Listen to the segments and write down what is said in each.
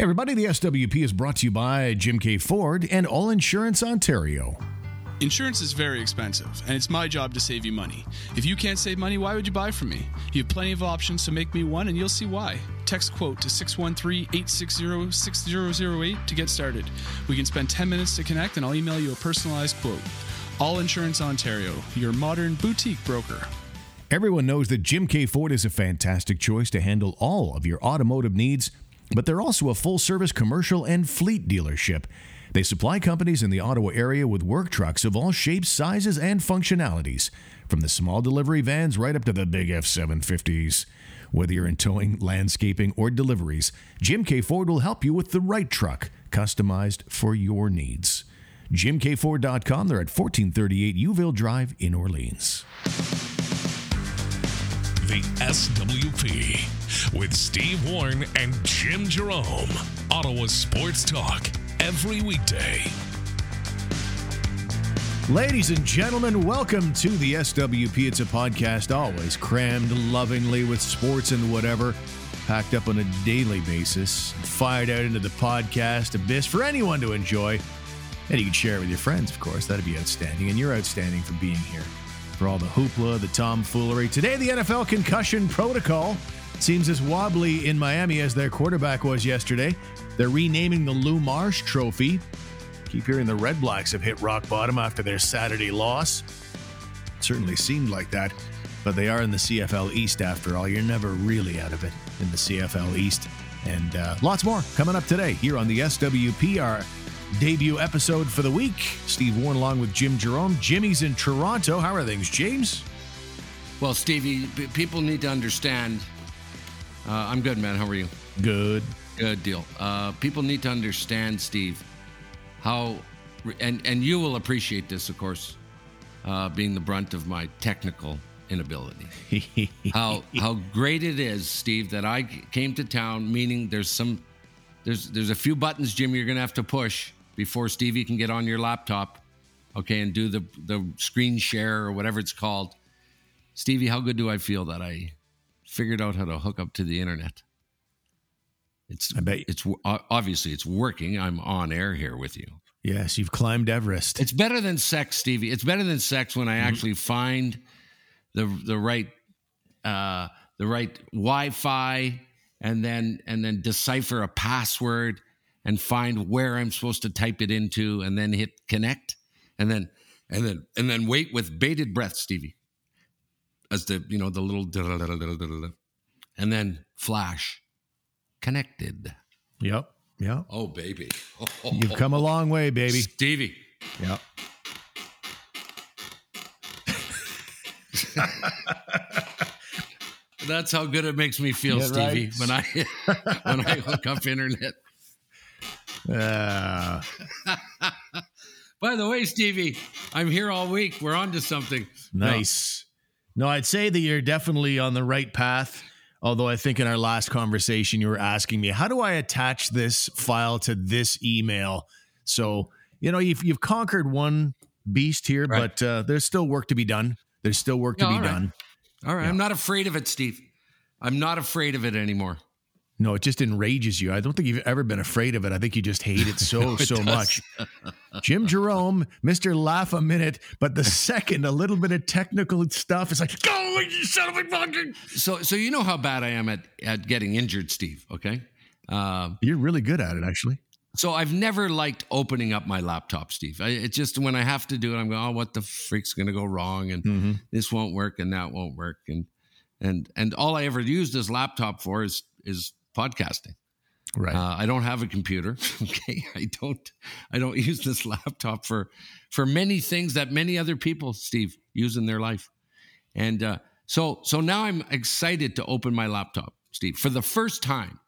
Hey everybody, the SWP is brought to you by Jim K. Ford and All Insurance Ontario. Insurance is very expensive, and it's my job to save you money. If you can't save money, why would you buy from me? You have plenty of options, so make me one, and you'll see why. Text QUOTE to 613-860-6008 to get started. We can spend 10 minutes to connect, and I'll email you a personalized quote. All Insurance Ontario, your modern boutique broker. Everyone knows that Jim K. Ford is a fantastic choice to handle all of your automotive needs, but they're also a full-service commercial and fleet dealership. They supply companies in the Ottawa area with work trucks of all shapes, sizes, and functionalities, from the small delivery vans right up to the big F-750s. Whether you're in towing, landscaping, or deliveries, Jim K. Ford will help you with the right truck, customized for your needs. JimKFord.com. They're at 1438 Uville Drive in Orleans. The SWP with Steve Warren and Jim Jerome. Ottawa Sports Talk. Every weekday. Ladies and gentlemen, welcome to the SWP. It's a podcast always crammed lovingly with sports and whatever, packed up on a daily basis, fired out into the podcast abyss for anyone to enjoy. And you can share it with your friends, of course. That'd be outstanding. And you're outstanding for being here. For all the hoopla, the tomfoolery. Today, the NFL concussion protocol seems as wobbly in Miami as their quarterback was yesterday. They're renaming the Lou Marsh Trophy. Keep hearing the Red Blacks have hit rock bottom after their Saturday loss. It certainly seemed like that, but they are in the CFL East after all. You're never really out of it in the CFL East. And lots more coming up today here on the SWP, our debut episode for the week. Steve Warren along with Jim Jerome. Jimmy's in Toronto. How are things, James? Well, Stevie, people need to understand. I'm good, man. How are you? Good. Good deal. People need to understand, Steve, how, and you will appreciate this, of course, being the brunt of my technical inability. how great it is, Steve, that I came to town, meaning there's a few buttons, Jim, you're going to have to push before Stevie can get on your laptop, okay, and do the screen share or whatever it's called. Stevie, how good do I feel that I figured out how to hook up to the internet? It's obviously it's working. I'm on air here with you. Yes, you've climbed Everest. It's better than sex, Stevie. It's better than sex when I actually find the right Wi-Fi and then decipher a password and find where I'm supposed to type it into and then hit connect and then wait with bated breath, Stevie. As the little and then flash connected. Yep. Oh, baby. Oh, you've come a long way, baby. Stevie. Yep. That's how good it makes me feel, yeah, Stevie, right? when I hook up internet. By the way, Stevie, I'm here all week. We're on to something. Nice. No, I'd say that you're definitely on the right path. Although I think in our last conversation, you were asking me, how do I attach this file to this email? So, you've conquered one beast here, right. But there's still work to be done. There's still work to be done. All right. Yeah. I'm not afraid of it, Steve. I'm not afraid of it anymore. No, it just enrages you. I don't think you've ever been afraid of it. I think you just hate it so, no, it so does. Much. Jim Jerome, Mr. Laugh a Minute, but the second a little bit of technical stuff, it's like, go, you son of a fucking... So you know how bad I am at getting injured, Steve, okay? You're really good at it, actually. So I've never liked opening up my laptop, Steve. It's just when I have to do it, I'm going, oh, what the freak's going to go wrong? And this won't work and that won't work. And all I ever use this laptop for is podcasting, right? I don't have a computer. Okay, I don't use this laptop for many things that many other people, Steve, use in their life, and so now I'm excited to open my laptop, Steve, for the first time.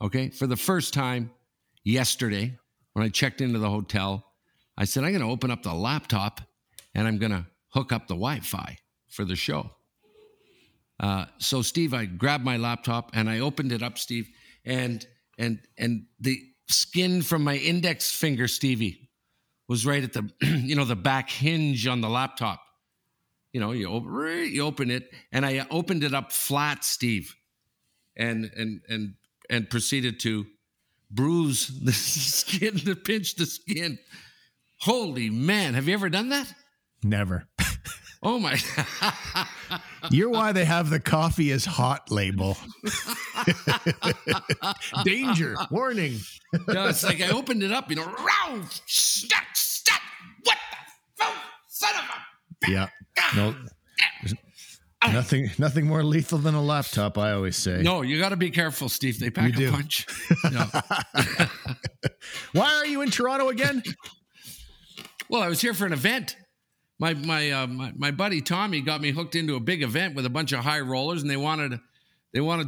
Okay, for the first time yesterday when I checked into the hotel, I said I'm going to open up the laptop and I'm going to hook up the Wi-Fi for the show. So Steve, I grabbed my laptop and I opened it up, Steve, and the skin from my index finger, Stevie, was right at the, the back hinge on the laptop. You open it, and I opened it up flat, Steve, and proceeded to bruise the skin, to pinch the skin. Holy man, have you ever done that? Never. Oh my. You're why they have the coffee is hot label. Danger, warning. No, it's like I opened it up, you know. Ralph, stop. What the fuck, son of a. Yeah. No. Nothing more lethal than a laptop, I always say. No, you got to be careful, Steve. They pack a punch. No. Why are you in Toronto again? Well, I was here for an event. My buddy Tommy got me hooked into a big event with a bunch of high rollers, and they wanted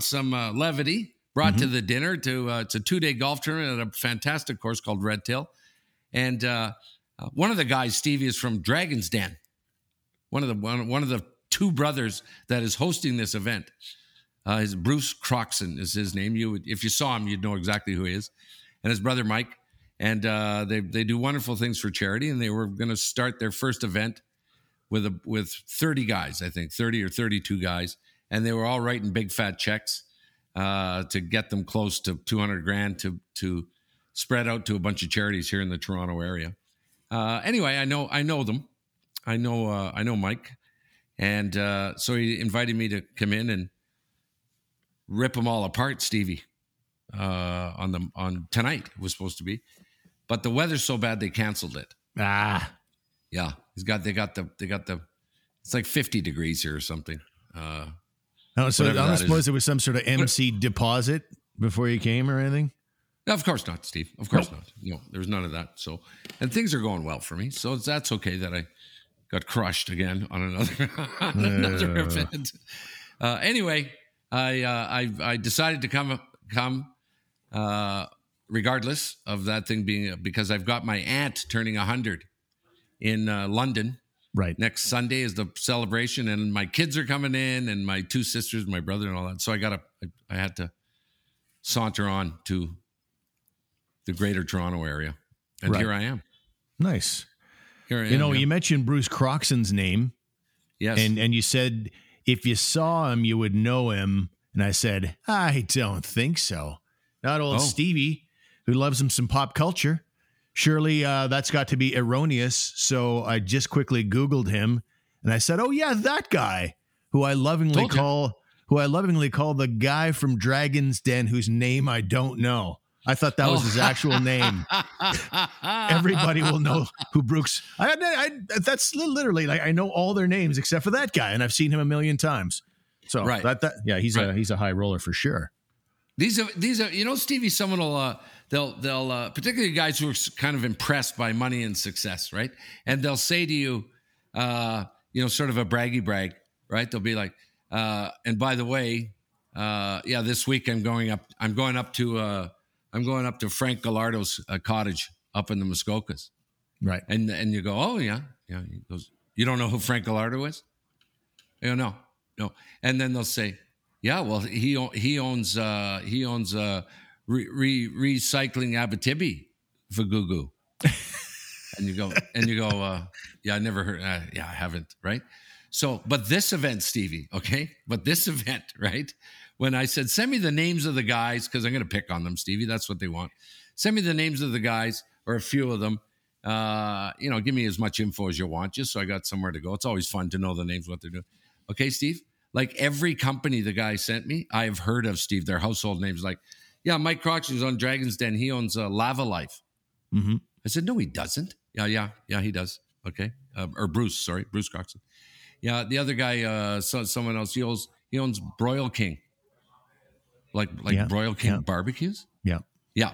some levity brought to the dinner. It's a 2-day golf tournament at a fantastic course called Red Tail, and one of the guys, Stevie, is from Dragon's Den. One of the two brothers that is hosting this event. His Bruce Croxon is his name. If you saw him, you'd know exactly who he is, and his brother Mike. And they do wonderful things for charity, and they were going to start their first event with 30 guys, I think, 30 or 32 guys, and they were all writing big fat checks to get them close to $200,000 to spread out to a bunch of charities here in the Toronto area. Anyway, I know them, I know Mike, and so he invited me to come in and rip them all apart, Stevie. On tonight it was supposed to be. But the weather's so bad they canceled it. Ah, yeah. They got the. It's like 50 degrees here or something. So I suppose it was some sort of MC deposit before you came or anything. No, of course not, Steve. Of course not. No, there was none of that. So, and things are going well for me. So that's okay that I got crushed again on another event. Anyway, I decided to come. Regardless of that thing being, because I've got my aunt turning 100 in London. Right. Next Sunday is the celebration, and my kids are coming in, and my two sisters, my brother, and all that. So I had to saunter on to the Greater Toronto area, and Here I am. Nice. Here I am. You know, You mentioned Bruce Croxon's name. Yes. And you said if you saw him, you would know him. And I said, I don't think so. Not old Stevie, who loves him some pop culture. Surely that's got to be erroneous. So I just quickly Googled him, and I said, "Oh yeah, that guy who I lovingly call the guy from Dragon's Den, whose name I don't know." I thought that was his actual name. Everybody will know who Brooks. That's literally like I know all their names except for that guy, and I've seen him a million times. So he's a high roller for sure. These are, you know, Stevie, someone will, they'll particularly guys who are kind of impressed by money and success, right? And they'll say to you, you know, sort of a braggy brag, right? They'll be like, and by the way, this week I'm going up to Frank Gallardo's cottage up in the Muskokas. Right. And you go, oh yeah. He goes, you don't know who Frank Gallardo is? You know, no. And then they'll say, yeah, well, he owns recycling Abitibi Vagugu, and you go. Yeah, I never heard. Yeah, I haven't. Right. So, but this event, Stevie. Okay, but this event, right? When I said, send me the names of the guys because I'm going to pick on them, Stevie. That's what they want. Send me the names of the guys or a few of them. You know, give me as much info as you want, just so I got somewhere to go. It's always fun to know the names, what they're doing. Okay, Steve. Like every company the guy sent me, I have heard of, Steve. Their household names, like, yeah, Mike Croxon's on Dragon's Den. He owns Lava Life. Mm-hmm. I said, no, he doesn't. Yeah, he does. Okay, or Bruce Croxon. Yeah, the other guy, someone else. He owns Broil King. Like Broil King barbecues. Yeah. He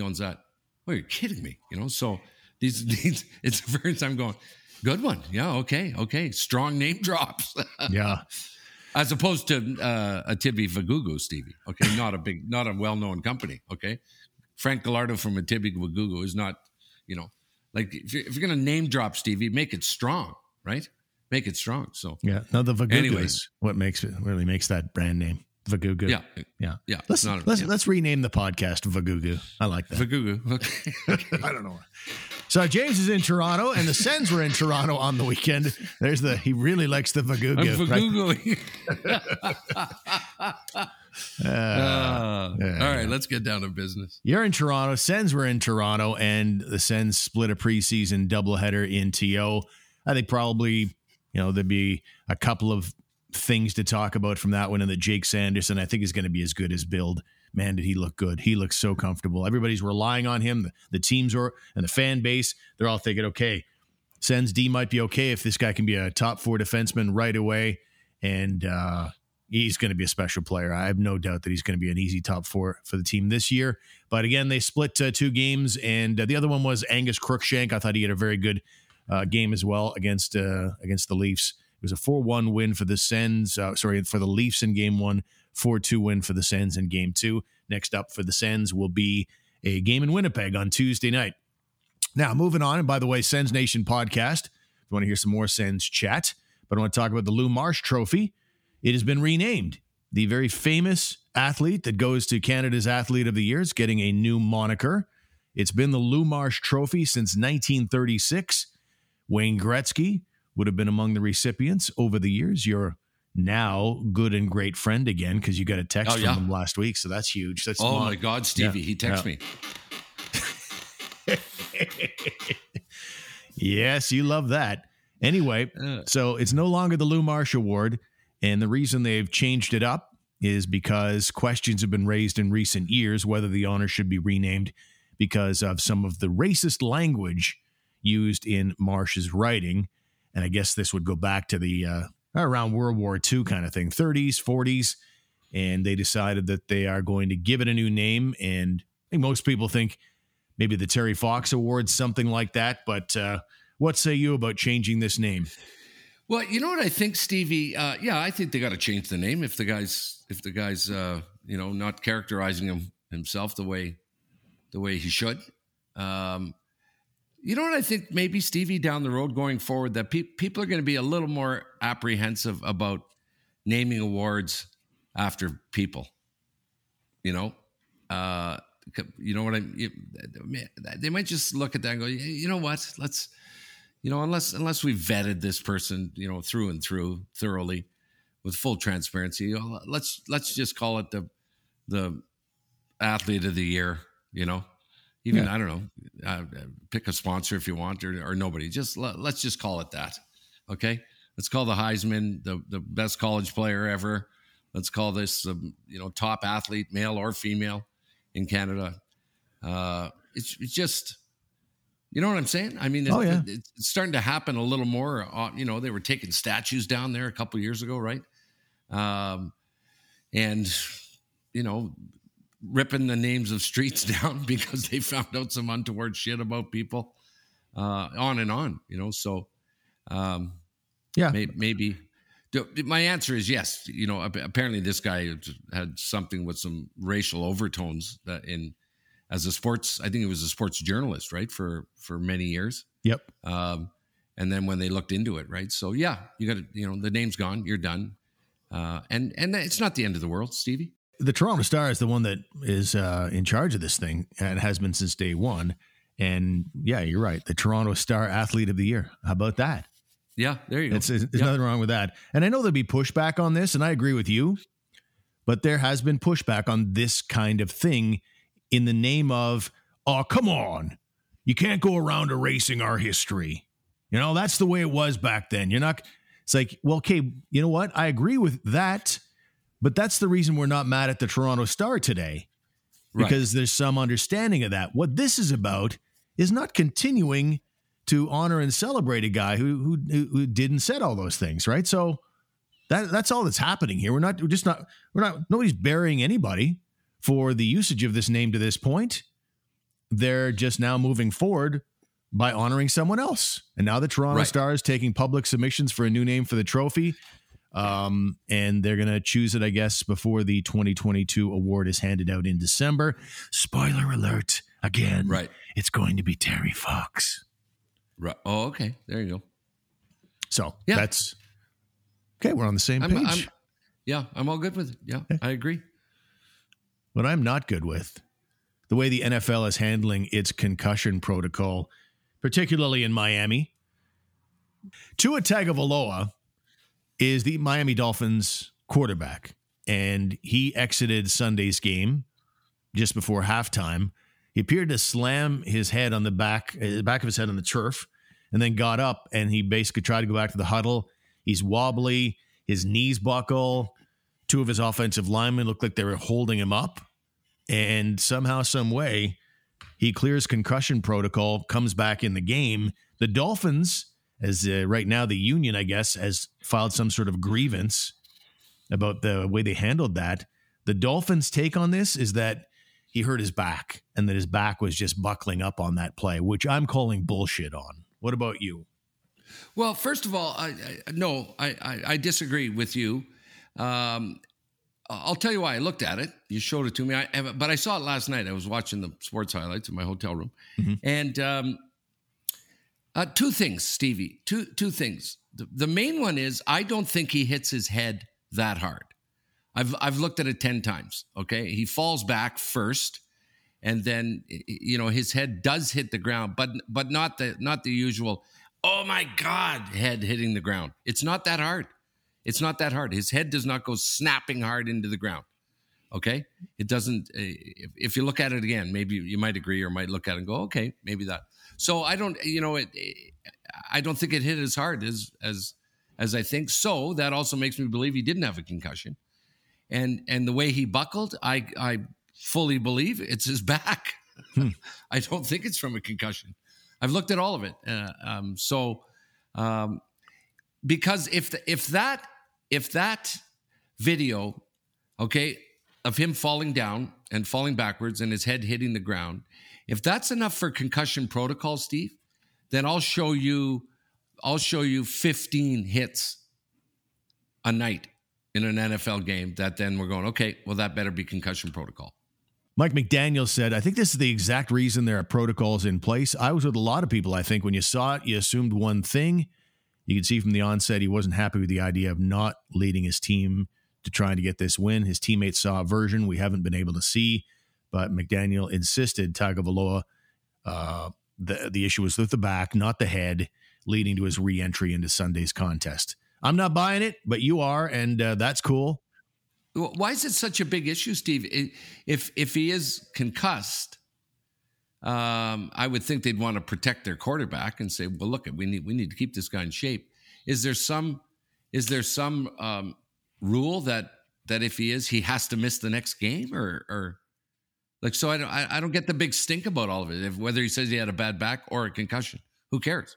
owns that. Oh, you're kidding me. You know, so these it's the first time going. Good one. Yeah. Okay. Strong name drops. Yeah. As opposed to Abitibi Vagugu, Stevie. Okay, not a well-known company. Okay, Frank Gallardo from Abitibi Vagugu is not, you know, like if you're going to name drop, Stevie, make it strong, right? Make it strong. So yeah, now the Vagugu is what really makes that brand name Vagugu. Yeah. Let's rename the podcast Vagugu. I like that. Vagugu. Okay. I don't know. So James is in Toronto, and the Sens were in Toronto on the weekend. He really likes the Vagugu. I'm Vagugu. Right? All right, let's get down to business. You're in Toronto. Sens were in Toronto, and the Sens split a preseason doubleheader in TO. I think probably, you know, there'd be a couple of things to talk about from that one, and that Jake Sanderson, I think, is going to be as good as build. Man, did he look good. He looks so comfortable. Everybody's relying on him. The teams are, and the fan base, they're all thinking, okay, Sens D might be okay if this guy can be a top four defenseman right away. And he's going to be a special player. I have no doubt that he's going to be an easy top four for the team this year. But again, they split two games, and the other one was Angus Cruickshank. I thought he had a very good game as well against the Leafs. It was a 4-1 win for the Sens. For the Leafs in game one, 4-2 win for the Sens in game two. Next up for the Sens will be a game in Winnipeg on Tuesday night. Now, moving on, and by the way, Sens Nation podcast, if you want to hear some more Sens chat, but I want to talk about the Lou Marsh Trophy. It has been renamed. The very famous athlete that goes to Canada's Athlete of the Year is getting a new moniker. It's been the Lou Marsh Trophy since 1936. Wayne Gretzky would have been among the recipients over the years. Your now good and great friend again, because you got a text from him last week, so that's huge. That's my God, Stevie, he texted me. Yes, you love that. Anyway, so it's no longer the Lou Marsh Award, and the reason they've changed it up is because questions have been raised in recent years whether the honor should be renamed because of some of the racist language used in Marsh's writing. And I guess this would go back to the around World War II kind of thing, 30s, 40s, and they decided that they are going to give it a new name. And I think most people think maybe the Terry Fox Awards, something like that, but... what say you about changing this name? Well, you know what I think, Stevie? I think they got to change the name if the guy's not characterizing himself the way he should. You know what I think? Maybe, Stevie, down the road going forward, that people are going to be a little more apprehensive about naming awards after people. You know what I mean? They might just look at that and go, you know what? Let's. Unless we vetted this person, through and through thoroughly with full transparency, let's just call it the athlete of the year, I don't know, pick a sponsor if you want or nobody, just let's just call it that. Okay. Let's call the Heisman, the best college player ever. Let's call this, top athlete, male or female in Canada. It's just, you know what I'm saying? I mean, it's starting to happen a little more. They were taking statues down there a couple of years ago, right? Ripping the names of streets down because they found out some untoward shit about people, on and on, So, maybe. My answer is yes. Apparently this guy had something with some racial overtones I think he was a sports journalist, right? For many years. Yep. And then when they looked into it, right? So you got to, the name's gone, you're done. And it's not the end of the world, Stevie. The Toronto Star is the one that is in charge of this thing and has been since day one. And yeah, you're right. The Toronto Star Athlete of the Year. How about that? Yeah, there you go. There's nothing wrong with that. And I know there'll be pushback on this, and I agree with you, but there has been pushback on this kind of thing in the name of, oh, come on, you can't go around erasing our history. That's the way it was back then. It's like, well, okay, you know what? I agree with that, but that's the reason we're not mad at the Toronto Star today, because there's some understanding of that. What this is about is not continuing to honor and celebrate a guy who did and said all those things, right? So that's all that's happening here. Nobody's burying anybody for the usage of this name to this point. They're just now moving forward by honoring someone else. And now the Toronto Star is taking public submissions for a new name for the trophy. And they're going to choose it, I guess, before the 2022 award is handed out in December. Spoiler alert again. Right. It's going to be Terry Fox. Right. Oh, okay. There you go. So that's okay. We're on the same page. I'm all good with it. Yeah, okay. I agree. What I'm not good with, the way the NFL is handling its concussion protocol, particularly in Miami. Tua Tagovailoa is the Miami Dolphins quarterback, and he exited Sunday's game just before halftime. He appeared to slam his head on the back of his head on the turf, and then got up, and he basically tried to go back to the huddle. He's wobbly. His knees buckle. Two of his offensive linemen looked like they were holding him up. And somehow, some way, he clears concussion protocol, comes back in the game. The Dolphins, as right now the union, I guess, has filed some sort of grievance about the way they handled that. The Dolphins' take on this is that he hurt his back and that his back was just buckling up on that play, which I'm calling bullshit on. What about you? Well, first of all, I disagree with you. I'll tell you why I looked at it. You showed it to me, but I saw it last night. I was watching the sports highlights in my hotel room. Mm-hmm. And two things, Stevie, two things. The main one is I don't think he hits his head that hard. I've looked at it 10 times, okay? He falls back first, and then, you know, his head does hit the ground, but not the usual, oh my God, head hitting the ground. It's not that hard. It's not that hard. His head does not go snapping hard into the ground, okay? It doesn't. If you look at it again, maybe you might agree or might look at it and go, okay, maybe that. So I don't, you know, I don't think it hit as hard as I think. So that also makes me believe he didn't have a concussion. And the way he buckled, I fully believe it's his back. I don't think it's from a concussion. I've looked at all of it. Because if that video, okay, of him falling down and falling backwards and his head hitting the ground, if that's enough for concussion protocol, Steve, then I'll show you 15 hits a night in an NFL game that then we're going, okay, well, that better be concussion protocol. Mike McDaniel said, I think this is the exact reason there are protocols in place. I was with a lot of people. I think when you saw it, you assumed one thing. You could see from the onset he wasn't happy with the idea of not leading his team to trying to get this win. His teammates saw a version we haven't been able to see, but McDaniel insisted Tagovailoa, the issue was with the back, not the head, leading to his re-entry into Sunday's contest. I'm not buying it, but you are, and that's cool. Why is it such a big issue, Steve? If he is concussed, I would think they'd want to protect their quarterback and say, well, look, we need to keep this guy in shape. Is there some rule that if he is, he has to miss the next game or like, so I don't get the big stink about all of it. Whether he says he had a bad back or a concussion, who cares?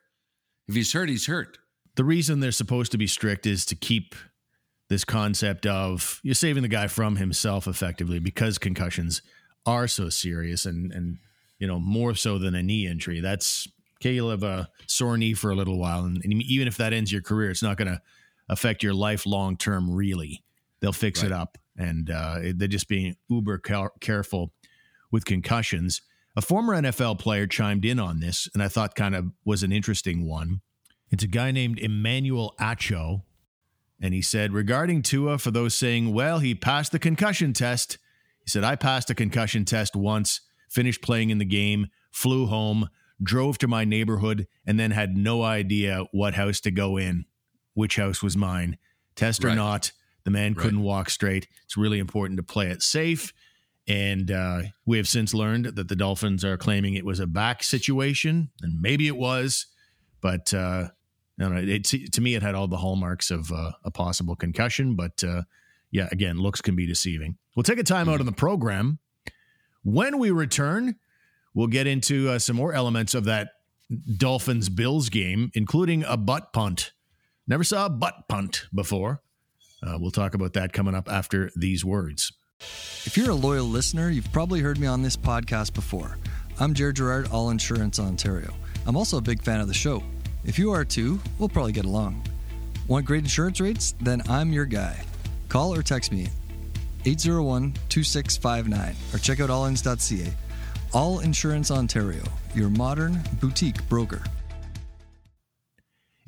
If he's hurt, he's hurt. The reason they're supposed to be strict is to keep this concept of you're saving the guy from himself effectively, because concussions are so serious and, you know, more so than a knee injury. That's, okay, you'll have a sore knee for a little while. And even if that ends your career, it's not going to affect your life long-term, really. They'll fix it up. And they're just being uber careful with concussions. A former NFL player chimed in on this, and I thought kind of was an interesting one. It's a guy named Emmanuel Acho. And he said, regarding Tua, for those saying, well, he passed the concussion test. He said, I passed a concussion test once, finished playing in the game, flew home, drove to my neighborhood, and then had no idea what house to go in, which house was mine. Test or not, the man couldn't walk straight. It's really important to play it safe. And we have since learned that the Dolphins are claiming it was a back situation, and maybe it was, but to me, it had all the hallmarks of a possible concussion. But again, looks can be deceiving. We'll take a time out on the program. When we return, we'll get into some more elements of that Dolphins-Bills game, including a butt punt. Never saw a butt punt before. We'll talk about that coming up after these words. If you're a loyal listener, you've probably heard me on this podcast before. I'm Jared Gerard, All Insurance Ontario. I'm also a big fan of the show. If you are too, we'll probably get along. Want great insurance rates? Then I'm your guy. Call or text me 801-2659 or check out allins.ca. All Insurance Ontario, your modern boutique broker.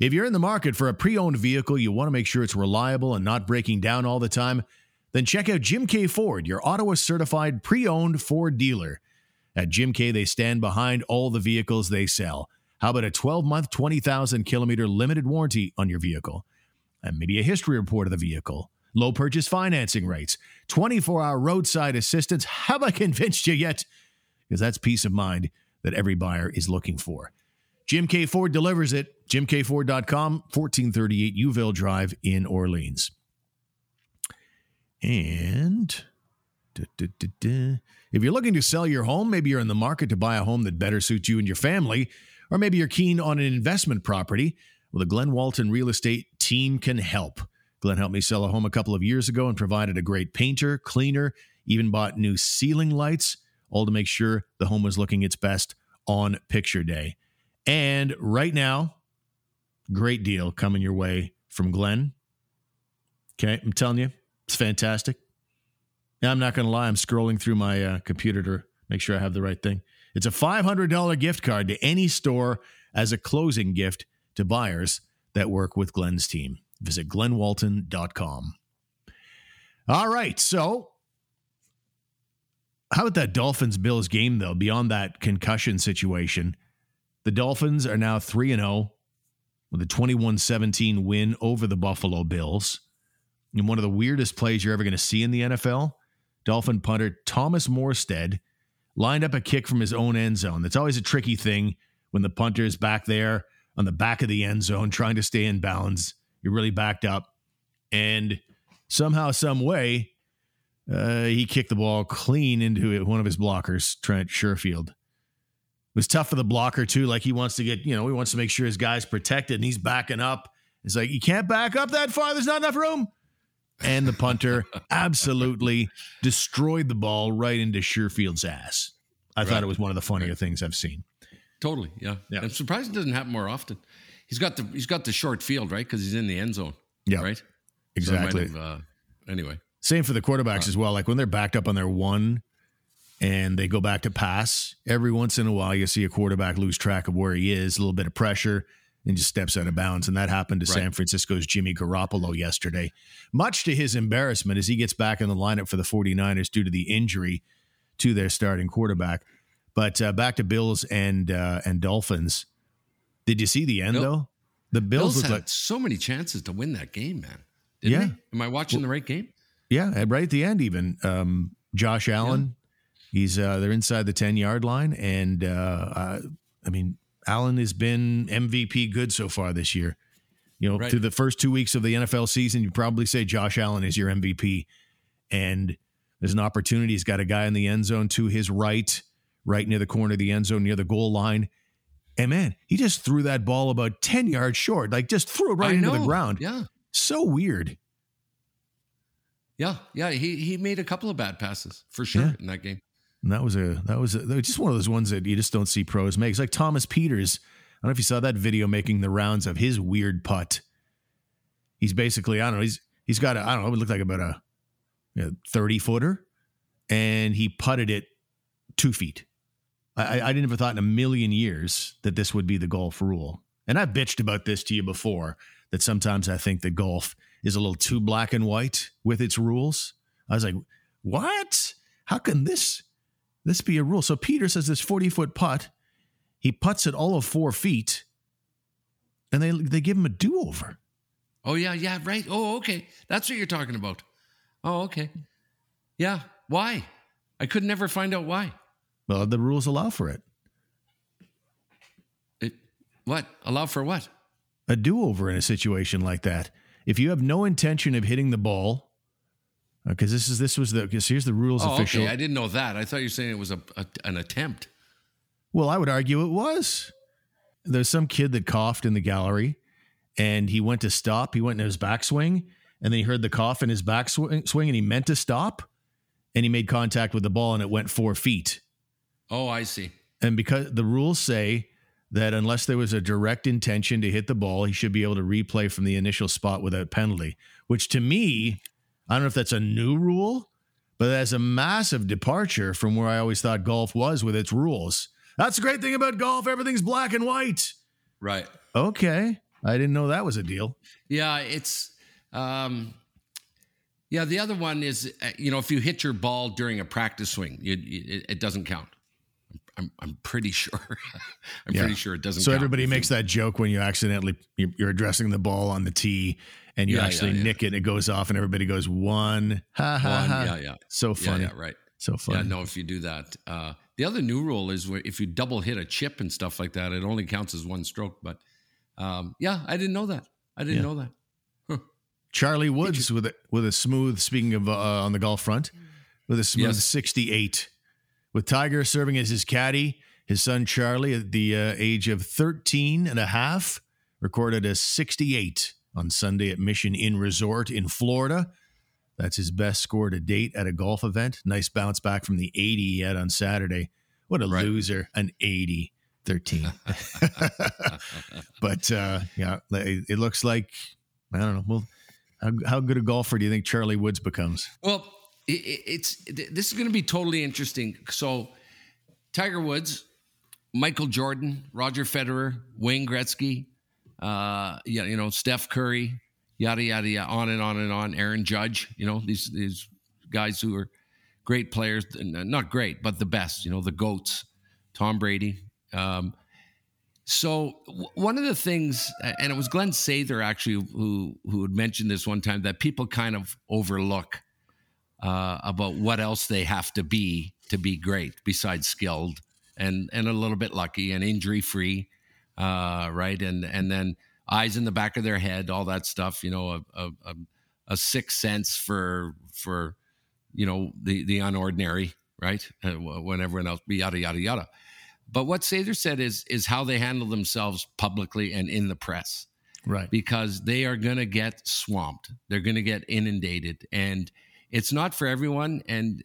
If you're in the market for a pre-owned vehicle, you want to make sure it's reliable and not breaking down all the time, then check out Jim K. Ford, your Ottawa-certified pre-owned Ford dealer. At Jim K., they stand behind all the vehicles they sell. How about a 12-month, 20,000-kilometer limited warranty on your vehicle? And maybe a history report of the vehicle. low purchase financing rates, 24-hour roadside assistance. Have I convinced you yet? Because that's peace of mind that every buyer is looking for. Jim K. Ford delivers it. JimKFord.com, 1438 Uville Drive in Orleans. And if you're looking to sell your home, maybe you're in the market to buy a home that better suits you and your family, or maybe you're keen on an investment property. Well, the Glenn Walton Real Estate team can help. Glenn helped me sell a home a couple of years ago and provided a great painter, cleaner, even bought new ceiling lights, all to make sure the home was looking its best on picture day. And right now, great deal coming your way from Glenn. Okay, I'm telling you, it's fantastic. Now, I'm not going to lie, I'm scrolling through my computer to make sure I have the right thing. It's a $500 gift card to any store as a closing gift to buyers that work with Glenn's team. Visit glennwalton.com. All right, so how about that Dolphins-Bills game, though, beyond that concussion situation? The Dolphins are now 3-0 with a 21-17 win over the Buffalo Bills. And one of the weirdest plays you're ever going to see in the NFL, Dolphin punter Thomas Morstead lined up a kick from his own end zone. That's always a tricky thing when the punter is back there on the back of the end zone trying to stay in bounds. You're really backed up. And somehow, some way, he kicked the ball clean into one of his blockers, Trent Sherfield. It was tough for the blocker, too. Like, he wants to get, he wants to make sure his guy's protected, and he's backing up. It's like, you can't back up that far. There's not enough room. And the punter absolutely destroyed the ball right into Sherfield's ass. I thought it was one of the funnier things I've seen. Totally, yeah. I'm surprised it doesn't happen more often. He's got the short field, right? Because he's in the end zone. Yeah, right. Exactly. So anyway, same for the quarterbacks as well. Like when they're backed up on their one, and they go back to pass. Every once in a while, you see a quarterback lose track of where he is. A little bit of pressure. And just steps out of bounds. And that happened to San Francisco's Jimmy Garoppolo yesterday, much to his embarrassment as he gets back in the lineup for the 49ers due to the injury to their starting quarterback. But back to Bills and Dolphins. Did you see the end, though? The Bills had so many chances to win that game, man. Didn't they? Am I watching the right game? Yeah, right at the end even. Josh Allen, they're inside the 10-yard line. And, Allen has been MVP good so far this year. Through the first 2 weeks of the NFL season, you'd probably say Josh Allen is your MVP. And there's an opportunity. He's got a guy in the end zone to his right near the corner of the end zone, near the goal line. And, man, he just threw that ball about 10 yards short. Like, just threw it into the ground. Yeah. So weird. Yeah. He made a couple of bad passes, for sure, in that game. And that was just one of those ones that you just don't see pros make. It's like Thomas Peters. I don't know if you saw that video making the rounds of his weird putt. He's basically, he's got it looked like about a 30 footer, and he putted it 2 feet. I didn't ever thought in a million years that this would be the golf rule. And I bitched about this to you before, that sometimes I think that golf is a little too black and white with its rules. I was like, what? How can this be a rule? So Peter says this 40-foot putt, he putts it all of 4 feet, and they give him a do-over. Oh, yeah, right. Oh, okay. That's what you're talking about. Oh, okay. Yeah. Why? I could never find out why. Well, the rules allow for it. What? Allow for what? A do-over in a situation like that. If you have no intention of hitting the ball, because here's the rules official. Okay. I didn't know that. I thought you were saying it was an attempt. Well, I would argue it was. There's some kid that coughed in the gallery, and he went to stop. He went in his backswing, and then he heard the cough in his backswing, and he meant to stop, and he made contact with the ball, and it went 4 feet. Oh, I see. And because the rules say that unless there was a direct intention to hit the ball, he should be able to replay from the initial spot without penalty, which to me, I don't know if that's a new rule, but that's a massive departure from where I always thought golf was with its rules. That's the great thing about golf. Everything's black and white. Right. Okay. I didn't know that was a deal. Yeah, it's... the other one is, if you hit your ball during a practice swing, it doesn't count. I'm pretty sure. Pretty sure it doesn't. So count. Everybody makes that joke when you accidentally you're addressing the ball on the tee and you nick it and it goes off and everybody goes one. So funny. So funny. Yeah, no, if you do that. The other new rule is where if you double hit a chip and stuff like that, it only counts as one stroke. But I didn't know that. I didn't know that. Huh. Charlie Woods with a smooth. Speaking of on the golf front, with a smooth 68. With Tiger serving as his caddy, his son Charlie, at the age of 13 and a half, recorded a 68 on Sunday at Mission Inn Resort in Florida. That's his best score to date at a golf event. Nice bounce back from the 80 he had on Saturday. What a loser, an 80, 13. But, it looks like, I don't know, well, how good a golfer do you think Charlie Woods becomes? Well, this is going to be totally interesting. So Tiger Woods, Michael Jordan, Roger Federer, Wayne Gretzky, Steph Curry, yada, yada, yada, on and on and on. Aaron Judge, these guys who are great players, not great, but the best, the GOATs, Tom Brady. So one of the things, and it was Glenn Sather actually who had mentioned this one time, that people kind of overlook about what else they have to be great besides skilled and a little bit lucky and injury free, right? And then eyes in the back of their head, all that stuff, a sixth sense for the unordinary, right? When everyone else, yada, yada, yada. But what Sather said is how they handle themselves publicly and in the press, right? Because they are going to get swamped. They're going to get inundated, and it's not for everyone, and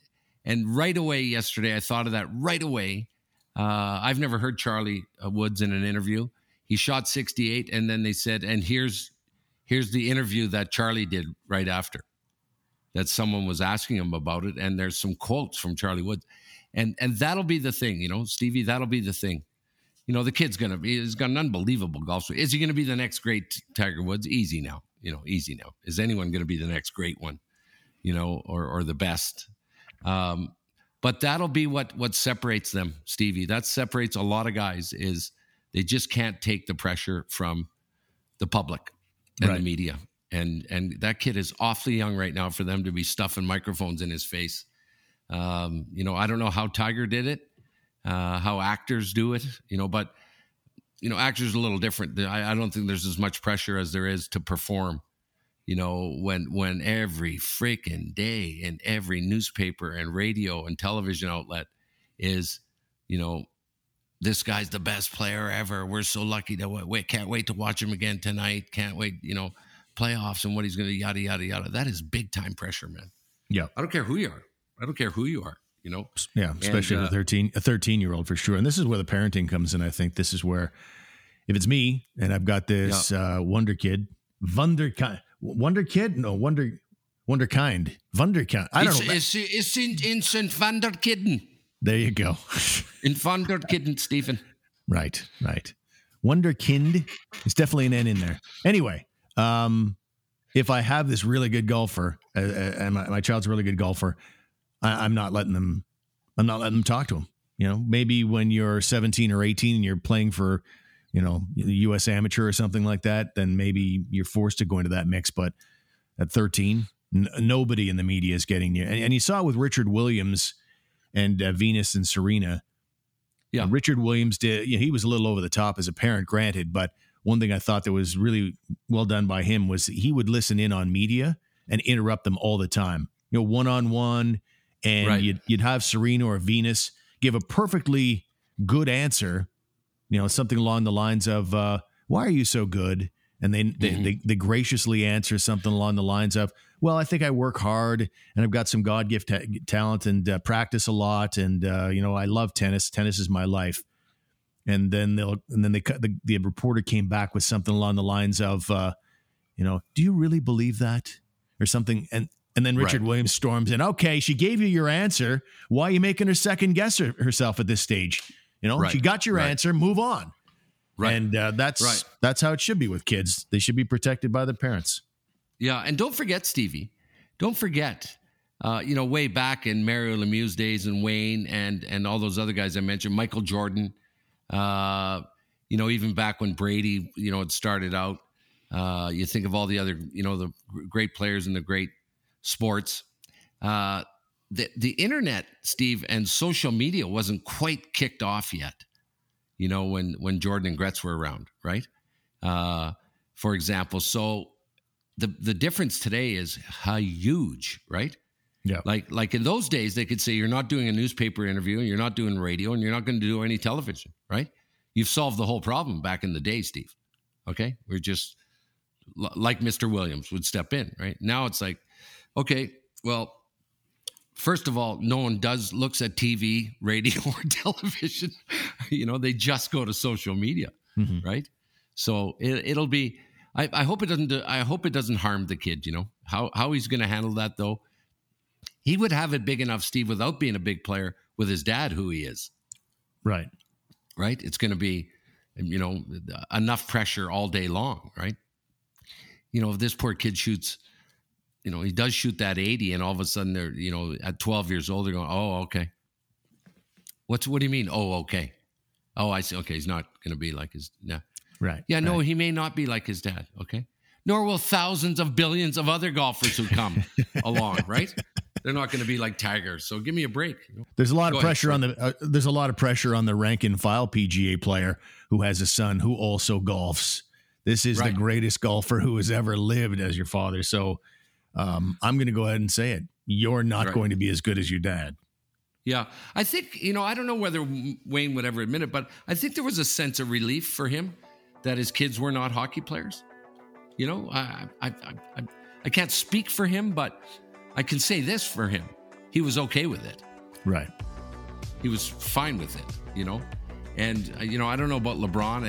right away yesterday, I thought of that right away. I've never heard Charlie Woods in an interview. He shot 68, and then they said, and here's the interview that Charlie did right after, that someone was asking him about it, and there's some quotes from Charlie Woods. And that'll be the thing, Stevie, that'll be the thing. The kid's he's got an unbelievable golf swing. Is he going to be the next great Tiger Woods? Easy now, easy now. Is anyone going to be the next great one? Or the best. But that'll be what separates them, Stevie. That separates a lot of guys is they just can't take the pressure from the public and the media. And that kid is awfully young right now for them to be stuffing microphones in his face. I don't know how Tiger did it, how actors do it, but, actors are a little different. I don't think there's as much pressure as there is to perform. When every freaking day and every newspaper and radio and television outlet is, this guy's the best player ever. We're so lucky that we can't wait to watch him again tonight. Can't wait, playoffs and what he's going to yada, yada, yada. That is big time pressure, man. Yeah. I don't care who you are. Yeah. Especially with a 13-year-old for sure. And this is where the parenting comes in. I think this is where, if it's me and I've got this Wunderkind. I don't know. It's in Wunderkinden. There you go. In Wunderkinden, Stephen. Right. Wunderkind. It's definitely an N in there. Anyway, if I have this really good golfer, and my child's a really good golfer, I'm not letting them talk to him. Maybe when you're 17 or 18 and you're playing for, the U.S. amateur or something like that, then maybe you're forced to go into that mix. But at 13, nobody in the media is getting you. And you saw it with Richard Williams and Venus and Serena. Yeah. And Richard Williams he was a little over the top as a parent, granted. But one thing I thought that was really well done by him was he would listen in on media and interrupt them all the time, one-on-one. And you'd have Serena or Venus give a perfectly good answer, something along the lines of, why are you so good? And they graciously answer something along the lines of, well, I think I work hard and I've got some God gift talent and practice a lot. And, I love tennis. Tennis is my life. And then the reporter came back with something along the lines of, do you really believe that or something? And then Richard Williams storms in. Okay. She gave you your answer. Why are you making her second guess herself at this stage? She got your answer, move on. Right. And that's how it should be with kids. They should be protected by the parents. Yeah. And don't forget, Stevie, way back in Mario Lemieux's days and Wayne and all those other guys I mentioned, Michael Jordan, even back when Brady, it started out. You think of all the other, the great players in the great sports. The internet, Steve, and social media wasn't quite kicked off yet, when Jordan and Gretz were around, right? For example. So the difference today is huge, right? Yeah. Like in those days, they could say you're not doing a newspaper interview and you're not doing radio and you're not going to do any television, right? You've solved the whole problem back in the day, Steve. Okay. We're just like Mr. Williams would step in, right? Now it's like, okay, well, first of all, no one looks at TV, radio, or television. They just go to social media, mm-hmm. right? So it'll be. I hope it doesn't. I hope it doesn't harm the kid. How he's going to handle that though. He would have it big enough, Steve, without being a big player with his dad, who he is. Right. It's going to be, enough pressure all day long, right? If this poor kid shoots. He does shoot that 80 and all of a sudden they're, at 12 years old, they're going, oh, okay. What do you mean? Oh, okay. Oh, I see. Okay. He's not going to be like his dad. Nah. Right. Yeah. No, right. He may not be like his dad. Okay. Nor will thousands of billions of other golfers who come along. Right. They're not going to be like Tiger. So give me a break. There's a lot of pressure on the, there's a lot of pressure on the rank and file PGA player who has a son who also golfs. This is the greatest golfer who has ever lived as your father. So, I'm going to go ahead and say it. You're not going to be as good as your dad. Yeah. I think, I don't know whether Wayne would ever admit it, but I think there was a sense of relief for him that his kids were not hockey players. I can't speak for him, but I can say this for him. He was okay with it. Right. He was fine with it, And, I don't know about LeBron.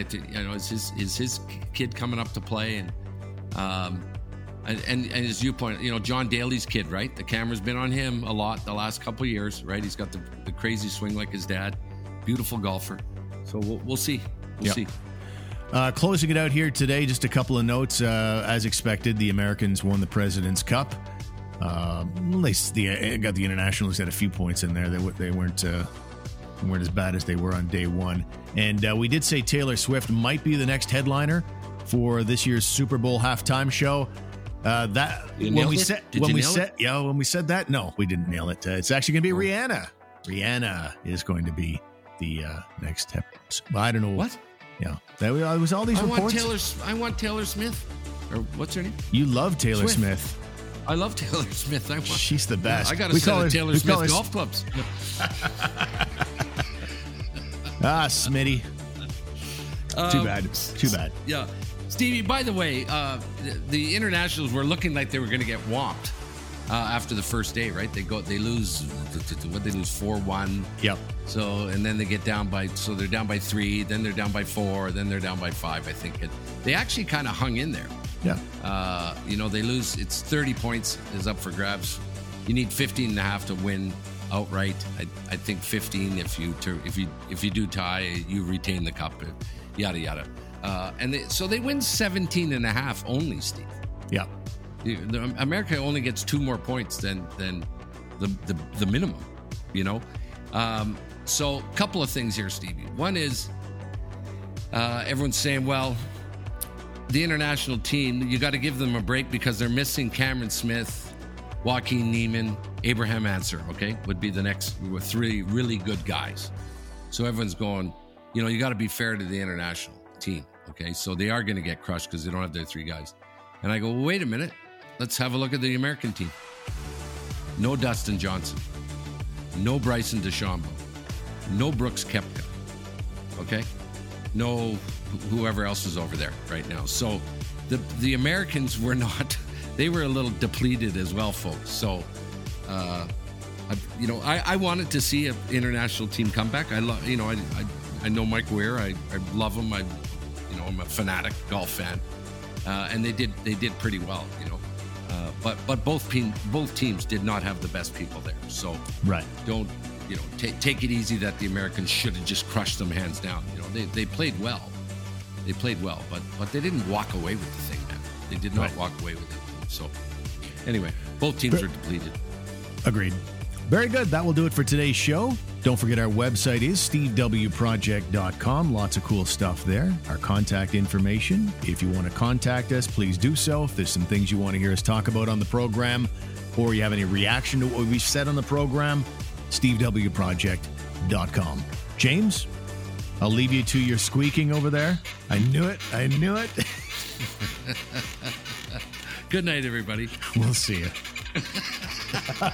It's his kid coming up to play and, And as you point, John Daly's kid, right? The camera's been on him a lot the last couple of years, right? He's got the crazy swing like his dad. Beautiful golfer. So we'll see. We'll see. Closing it out here today, just a couple of notes. As expected, the Americans won the President's Cup. At least the internationals had a few points in there. They weren't as bad as they were on day one. And we did say Taylor Swift might be the next headliner for this year's Super Bowl halftime show. When we said that, no, we didn't nail it. It's actually going to be Rihanna. Rihanna is going to be the next step. I don't know what. Yeah, there was all these reports. I want Taylor Smith. Or what's her name? You love Taylor Smith. I love Taylor Smith. She's the best. Yeah, I got to sell Taylor Smith golf clubs. Smitty. Too bad. Yeah. Stevie, by the way, the internationals were looking like they were going to get whomped after the first day, right? They lose. What they lose 4-1. Yep. So and then they get down by. So they're down by 3. Then they're down by 4. Then they're down by 5. I think they actually kind of hung in there. Yeah. They lose. It's 30 points is up for grabs. You need 15 and a half to win outright. I think 15 if you do tie, you retain the cup. Yada yada. So they win 17 and a half only, Steve. Yeah. America only gets 2 more points than the minimum, So a couple of things here, Stevie. One is everyone's saying, well, the international team, you got to give them a break because they're missing Cameron Smith, Joaquin Niemann, Abraham Answer, okay, would be the next 3 really good guys. So everyone's going, you got to be fair to the international team. Okay, so they are going to get crushed because they don't have their 3 guys. And I go, well, wait a minute. Let's have a look at the American team. No Dustin Johnson. No Bryson DeChambeau. No Brooks Koepka. Okay? No whoever else is over there right now. So the Americans were not... They were a little depleted as well, folks. So, I wanted to see an international team comeback. I know Mike Weir. I love him. I'm a fanatic golf fan, and they did pretty well, But both teams did not have the best people there. So don't take it easy that the Americans should have just crushed them hands down. They played well. They played well, but they didn't walk away with the thing, man. They did not walk away with it. So anyway, both teams are depleted. Agreed. Very good. That will do it for today's show. Don't forget our website is stevewproject.com. Lots of cool stuff there. Our contact information. If you want to contact us, please do so. If there's some things you want to hear us talk about on the program or you have any reaction to what we've said on the program, stevewproject.com. James, I'll leave you to your squeaking over there. I knew it. Good night, everybody. We'll see you.